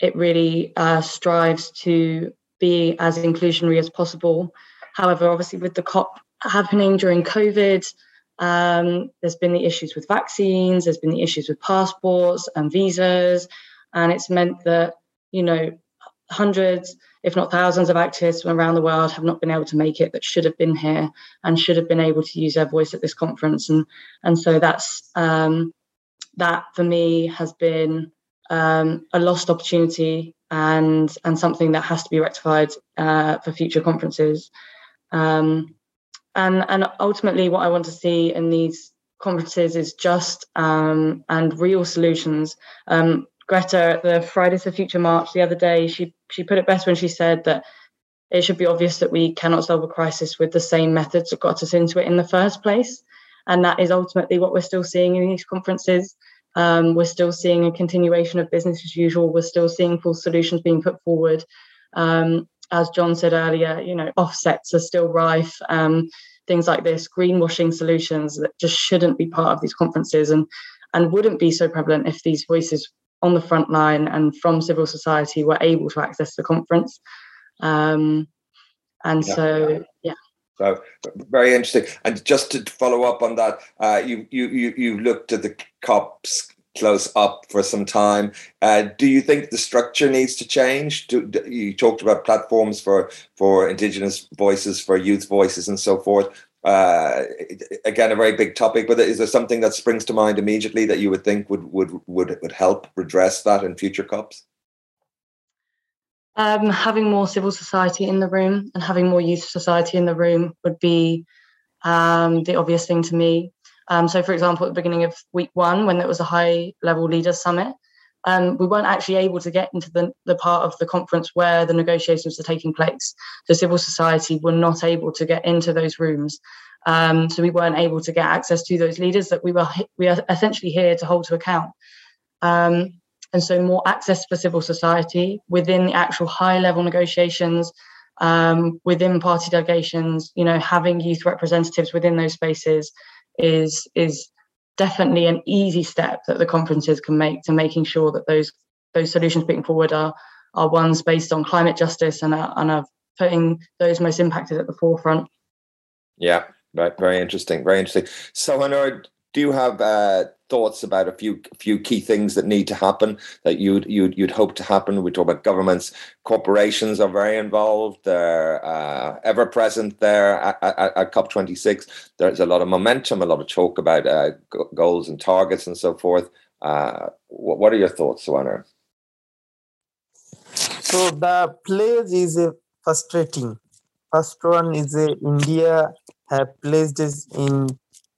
it really uh, strives to be as inclusionary as possible. However, obviously, with the COP happening during COVID, Um, there's been the issues with vaccines, there's been the issues with passports and visas, and it's meant that, you know, hundreds, if not thousands of activists from around the world have not been able to make it that should have been here and should have been able to use their voice at this conference. And and so that's, um, that for me has been um, a lost opportunity and, and something that has to be rectified uh, for future conferences. Um And, and ultimately what I want to see in these conferences is just um, and real solutions. Um, Greta, at the Fridays for Future march the other day, she she put it best when she said that it should be obvious that we cannot solve a crisis with the same methods that got us into it in the first place. And that is ultimately what we're still seeing in these conferences. Um, we're still seeing a continuation of business as usual. We're still seeing false solutions being put forward. Um, As John said earlier, you know, offsets are still rife. Um, things like this, greenwashing solutions that just shouldn't be part of these conferences and and wouldn't be so prevalent if these voices on the front line and from civil society were able to access the conference. Um, and yeah. so, yeah. So very interesting. And just to follow up on that, uh, you you you you looked at the COPs close up for some time. Uh, do you think the structure needs to change? Do, do, you talked about platforms for, for Indigenous voices, for youth voices and so forth. Uh, again, a very big topic, but is there something that springs to mind immediately that you would think would would would, would help redress that in future COPs? Um, having more civil society in the room and having more youth society in the room would be um, the obvious thing to me. Um, so, for example, at the beginning of week one, when there was a high-level leaders summit, um, we weren't actually able to get into the, the part of the conference where the negotiations are taking place. So civil society were not able to get into those rooms. Um, so we weren't able to get access to those leaders that we were we are essentially here to hold to account. Um, and so more access for civil society within the actual high-level negotiations, um, within party delegations, you know, having youth representatives within those spaces, is is definitely an easy step that the conferences can make to making sure that those those solutions being forward are are ones based on climate justice and are, and are putting those most impacted at the forefront. Yeah, right. Very interesting. Very interesting. So, Sohanur, do you have uh, thoughts about a few few key things that need to happen that you'd you'd, you'd hope to happen? We talk about governments, corporations are very involved. They're uh, ever present there at, at, at COP twenty-six. There's a lot of momentum, a lot of talk about uh, goals and targets and so forth. Uh, what, what are your thoughts, Sohanur? So the pledge is uh, frustrating. First one is uh, India have pledged in.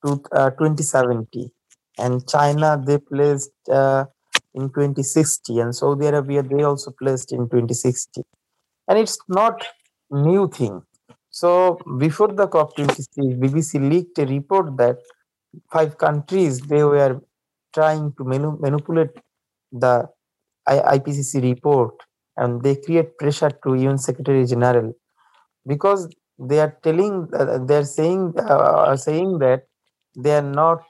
To, uh, twenty seventy and China, they placed uh, in twenty sixty, and Saudi Arabia, they also placed in twenty sixty. And it's not new thing. So before the COP twenty-six, B B C leaked a report that five countries, they were trying to manu- manipulate the I- IPCC report, and they create pressure to U N Secretary General, because they are telling, uh, they are saying, uh, are saying that they are not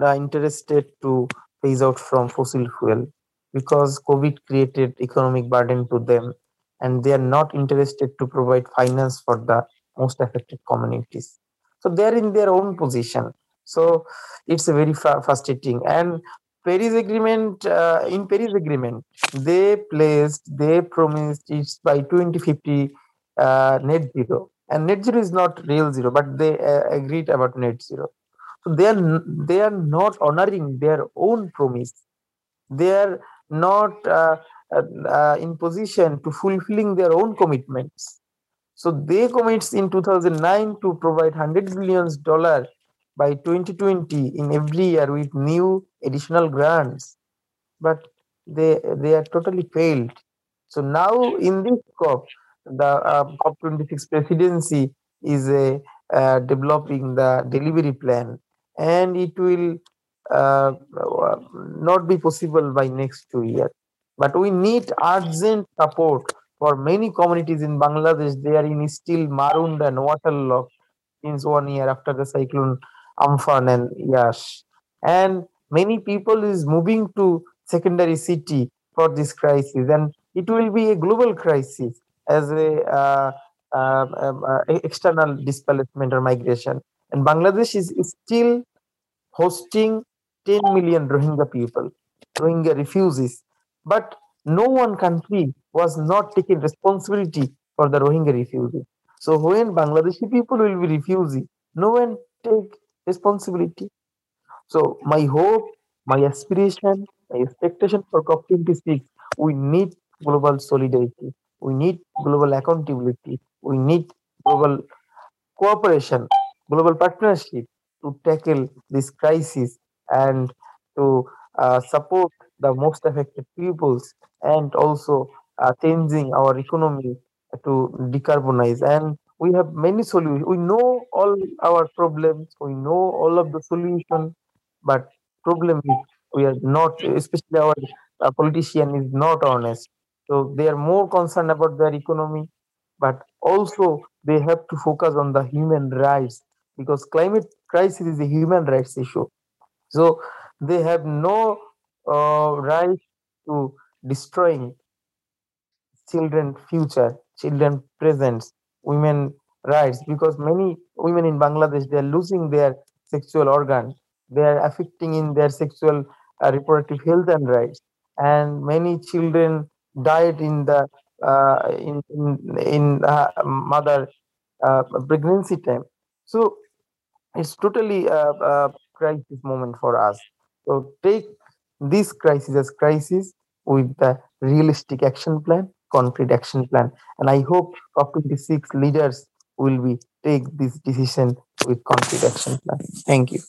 uh, interested to phase out from fossil fuel because COVID created economic burden to them, and they are not interested to provide finance for the most affected communities. So they are in their own position. So it's a very fa- frustrating. And Paris Agreement, uh, in Paris Agreement, they placed, they promised it's by twenty fifty uh, net zero. And net zero is not real zero, but they uh, agreed about net zero. So they are, they are not honoring their own promise. They are not uh, uh, in position to fulfilling their own commitments. So they commit in two thousand nine to provide one hundred billion dollars by twenty twenty in every year with new additional grants, but they they are totally failed. So now in this COP, the uh, COP twenty-six presidency is uh, uh, developing the delivery plan, and it will uh, not be possible by next two years. But we need urgent support for many communities in Bangladesh. They are in still marooned and waterlogged since one year after the cyclone Amphan and Yash, and many people is moving to secondary city for this crisis, and it will be a global crisis as a uh, uh, uh, external displacement or migration. And Bangladesh is, is still hosting ten million Rohingya people, Rohingya refugees, but no one country was not taking responsibility for the Rohingya refugees. So when Bangladeshi people will be refugees, no one take responsibility. So my hope, my aspiration, my expectation for COP twenty-six, we need global solidarity, we need global accountability, we need global cooperation, global partnership to tackle this crisis and to uh, support the most affected peoples, and also uh, changing our economy to decarbonize. And we have many solutions. We know all our problems. We know all of the solutions. But problem is we are not, especially our uh, politician is not honest. So they are more concerned about their economy. But also they have to focus on the human rights, because climate crisis is a human rights issue. So they have no uh, right to destroying children's future, children's presence, women's rights, because many women in Bangladesh, they are losing their sexual organ. They are affecting in their sexual uh, reproductive health and rights. And many children died in the uh, in in, in uh, mother uh, pregnancy time. So it's totally a, a crisis moment for us. So take this crisis as crisis with the realistic action plan, concrete action plan. And I hope COP twenty-six leaders will be take this decision with concrete action plan. Thank you.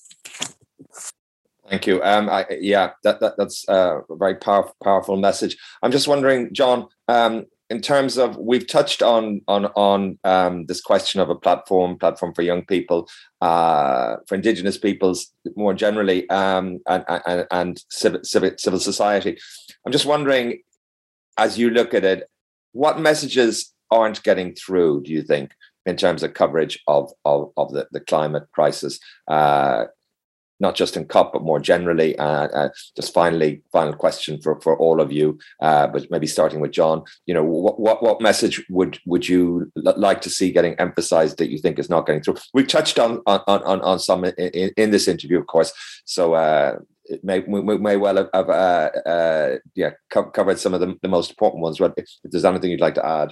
Thank you. Um, I, yeah, that, that that's a very powerful, powerful message. I'm just wondering, John, um, in terms of, we've touched on on on um, this question of a platform, platform for young people, uh, for Indigenous peoples more generally, um, and, and and civil civil society. I'm just wondering, as you look at it, what messages aren't getting through, do you think, in terms of coverage of of, of the, the climate crisis, uh, not just in COP, but more generally? Uh, uh, just finally, final question for, for all of you, uh, but maybe starting with John, you know, what, what, what message would, would you l- like to see getting emphasized that you think is not getting through? We've touched on on, on, on some in, in, in this interview, of course, so... Uh, It may we may well have, have uh, uh, yeah co- covered some of the, the most important ones. But if, if there's anything you'd like to add,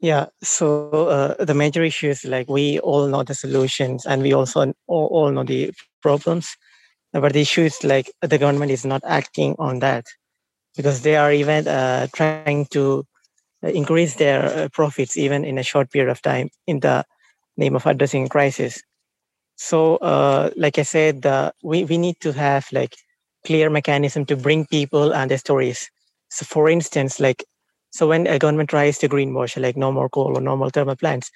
yeah. So uh, the major issues, like we all know the solutions, and we also all, all know the problems. But the issue is like the government is not acting on that, because they are even uh, trying to increase their uh, profits even in a short period of time in the name of addressing crisis. So uh, like I said, uh, we, we need to have like clear mechanism to bring people and their stories. So for instance, like, so when a government tries to greenwash, like no more coal or no more thermal plants,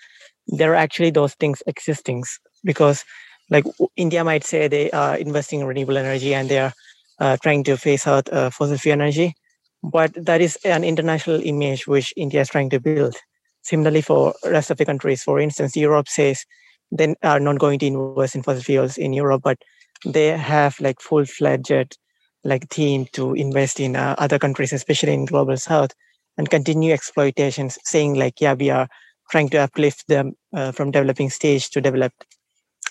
there are actually those things existing, because like India might say they are investing in renewable energy and they are uh, trying to phase out uh, fossil fuel energy. But that is an international image which India is trying to build. Similarly for rest of the countries, for instance, Europe says they are not going to invest in fossil fuels in Europe, but they have like full-fledged like theme to invest in uh, other countries, especially in global south, and continue exploitations, saying like, yeah, we are trying to uplift them uh, from developing stage to developed.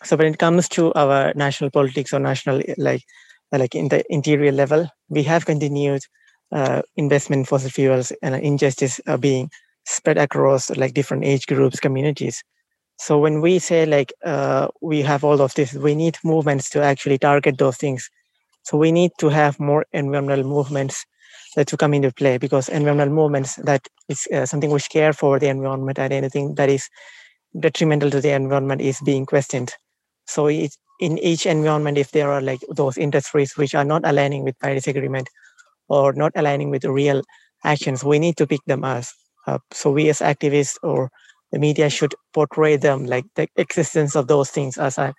So when it comes to our national politics or national, like, like in the interior level, we have continued uh, investment in fossil fuels, and injustice are being spread across like different age groups, communities. So when we say like uh, we have all of this, we need movements to actually target those things. So we need to have more environmental movements that to come into play, because environmental movements, that is uh, something which care for the environment, and anything that is detrimental to the environment is being questioned. So it, in each environment, if there are like those industries which are not aligning with Paris Agreement or not aligning with real actions, we need to pick them as up. So we as activists or the media should portray them, like the existence of those things as a,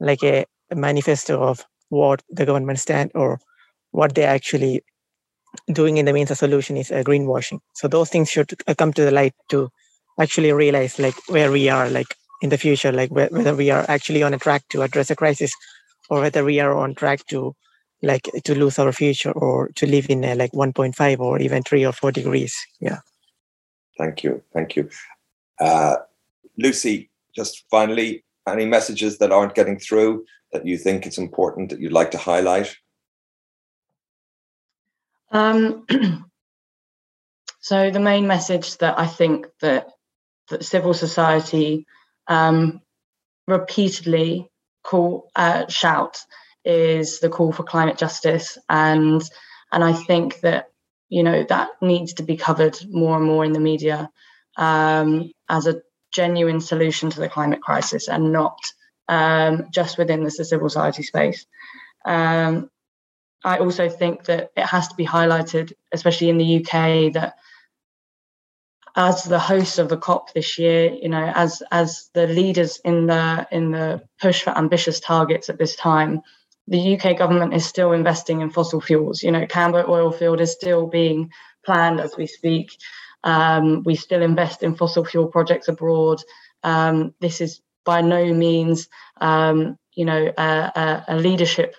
like a, a manifesto of what the government stand or what they're actually doing in the means of solution is a greenwashing. So those things should come to the light to actually realize like where we are like in the future, like wh- whether we are actually on a track to address a crisis, or whether we are on track to like to lose our future or to live in a, like one point five or even three or four degrees. Yeah. Thank you. Thank you. Uh, Lucy, just finally, any messages that aren't getting through that you think it's important that you'd like to highlight? Um, so the main message that I think that, that civil society um, repeatedly call uh, shout is the call for climate justice, and and I think that you know that needs to be covered more and more in the media. Um, as a genuine solution to the climate crisis, and not um, just within the civil society space. Um, I also think that it has to be highlighted, especially in the U K, that as the hosts of the COP this year, you know, as as the leaders in the in the push for ambitious targets at this time, the U K government is still investing in fossil fuels. You know, Cambo oil field is still being planned as we speak. Um, we still invest in fossil fuel projects abroad. Um, this is by no means, um, you know, a, a, a leadership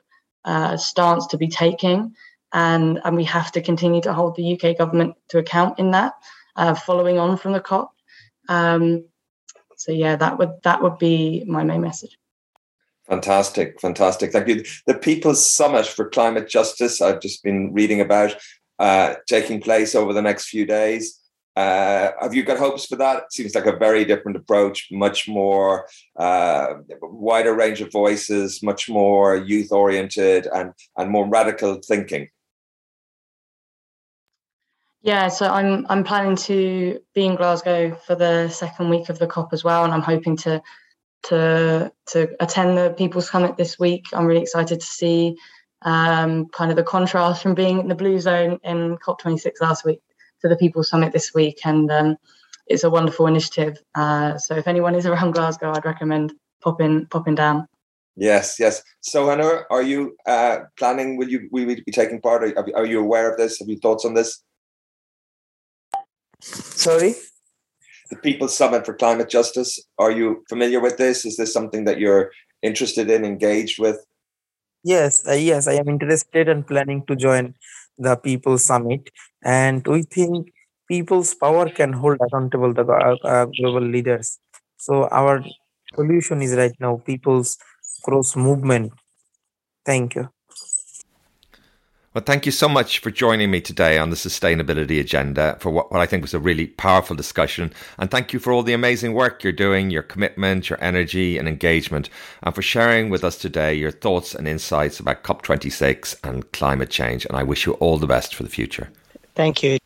uh, stance to be taking, and and we have to continue to hold the U K government to account in that. Uh, following on from the COP, um, so yeah, that would that would be my main message. Fantastic, fantastic. Thank you. The People's Summit for Climate Justice, I've just been reading about, uh, taking place over the next few days. Uh, have you got hopes for that? It seems like a very different approach, much more uh, wider range of voices, much more youth-oriented and, and more radical thinking. Yeah, so I'm I'm planning to be in Glasgow for the second week of the COP as well, and I'm hoping to to to attend the People's Summit this week. I'm really excited to see um, kind of the contrast from being in the blue zone in COP twenty-six last week to the People's Summit this week, and um, it's a wonderful initiative. Uh, so if anyone is around Glasgow, I'd recommend popping popping down. Yes, yes. So, Sohanur, are you uh, planning? Will you will you be taking part? Are, are you aware of this? Have you thoughts on this? Sorry, the People's Summit for Climate Justice. Are you familiar with this? Is this something that you're interested in, engaged with? Yes, uh, yes, I am interested and planning to join the People's Summit. And we think people's power can hold accountable the uh, global leaders. So our solution is right now people's cross movement. Thank you. Well, thank you so much for joining me today on the Sustainability Agenda for what, what I think was a really powerful discussion. And thank you for all the amazing work you're doing, your commitment, your energy and engagement, and for sharing with us today your thoughts and insights about COP twenty-six and climate change. And I wish you all the best for the future. Thank you.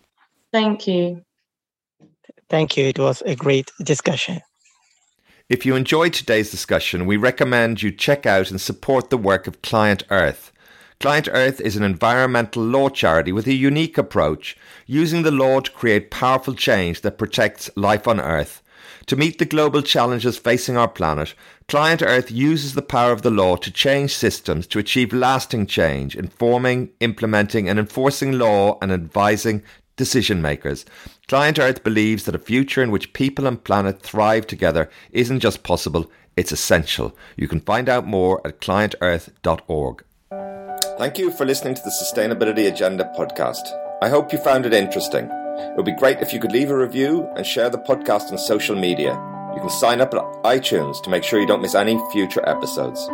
Thank you. Thank you. It was a great discussion. If you enjoyed today's discussion, we recommend you check out and support the work of Client Earth. Client Earth is an environmental law charity with a unique approach, using the law to create powerful change that protects life on Earth. To meet the global challenges facing our planet, Client Earth uses the power of the law to change systems to achieve lasting change, informing, implementing and enforcing law and advising decision makers. Client Earth believes that a future in which people and planet thrive together isn't just possible, it's essential. You can find out more at client earth dot org. Thank you for listening to the Sustainability Agenda podcast. I hope you found it interesting. It would be great if you could leave a review and share the podcast on social media. You can sign up at iTunes to make sure you don't miss any future episodes.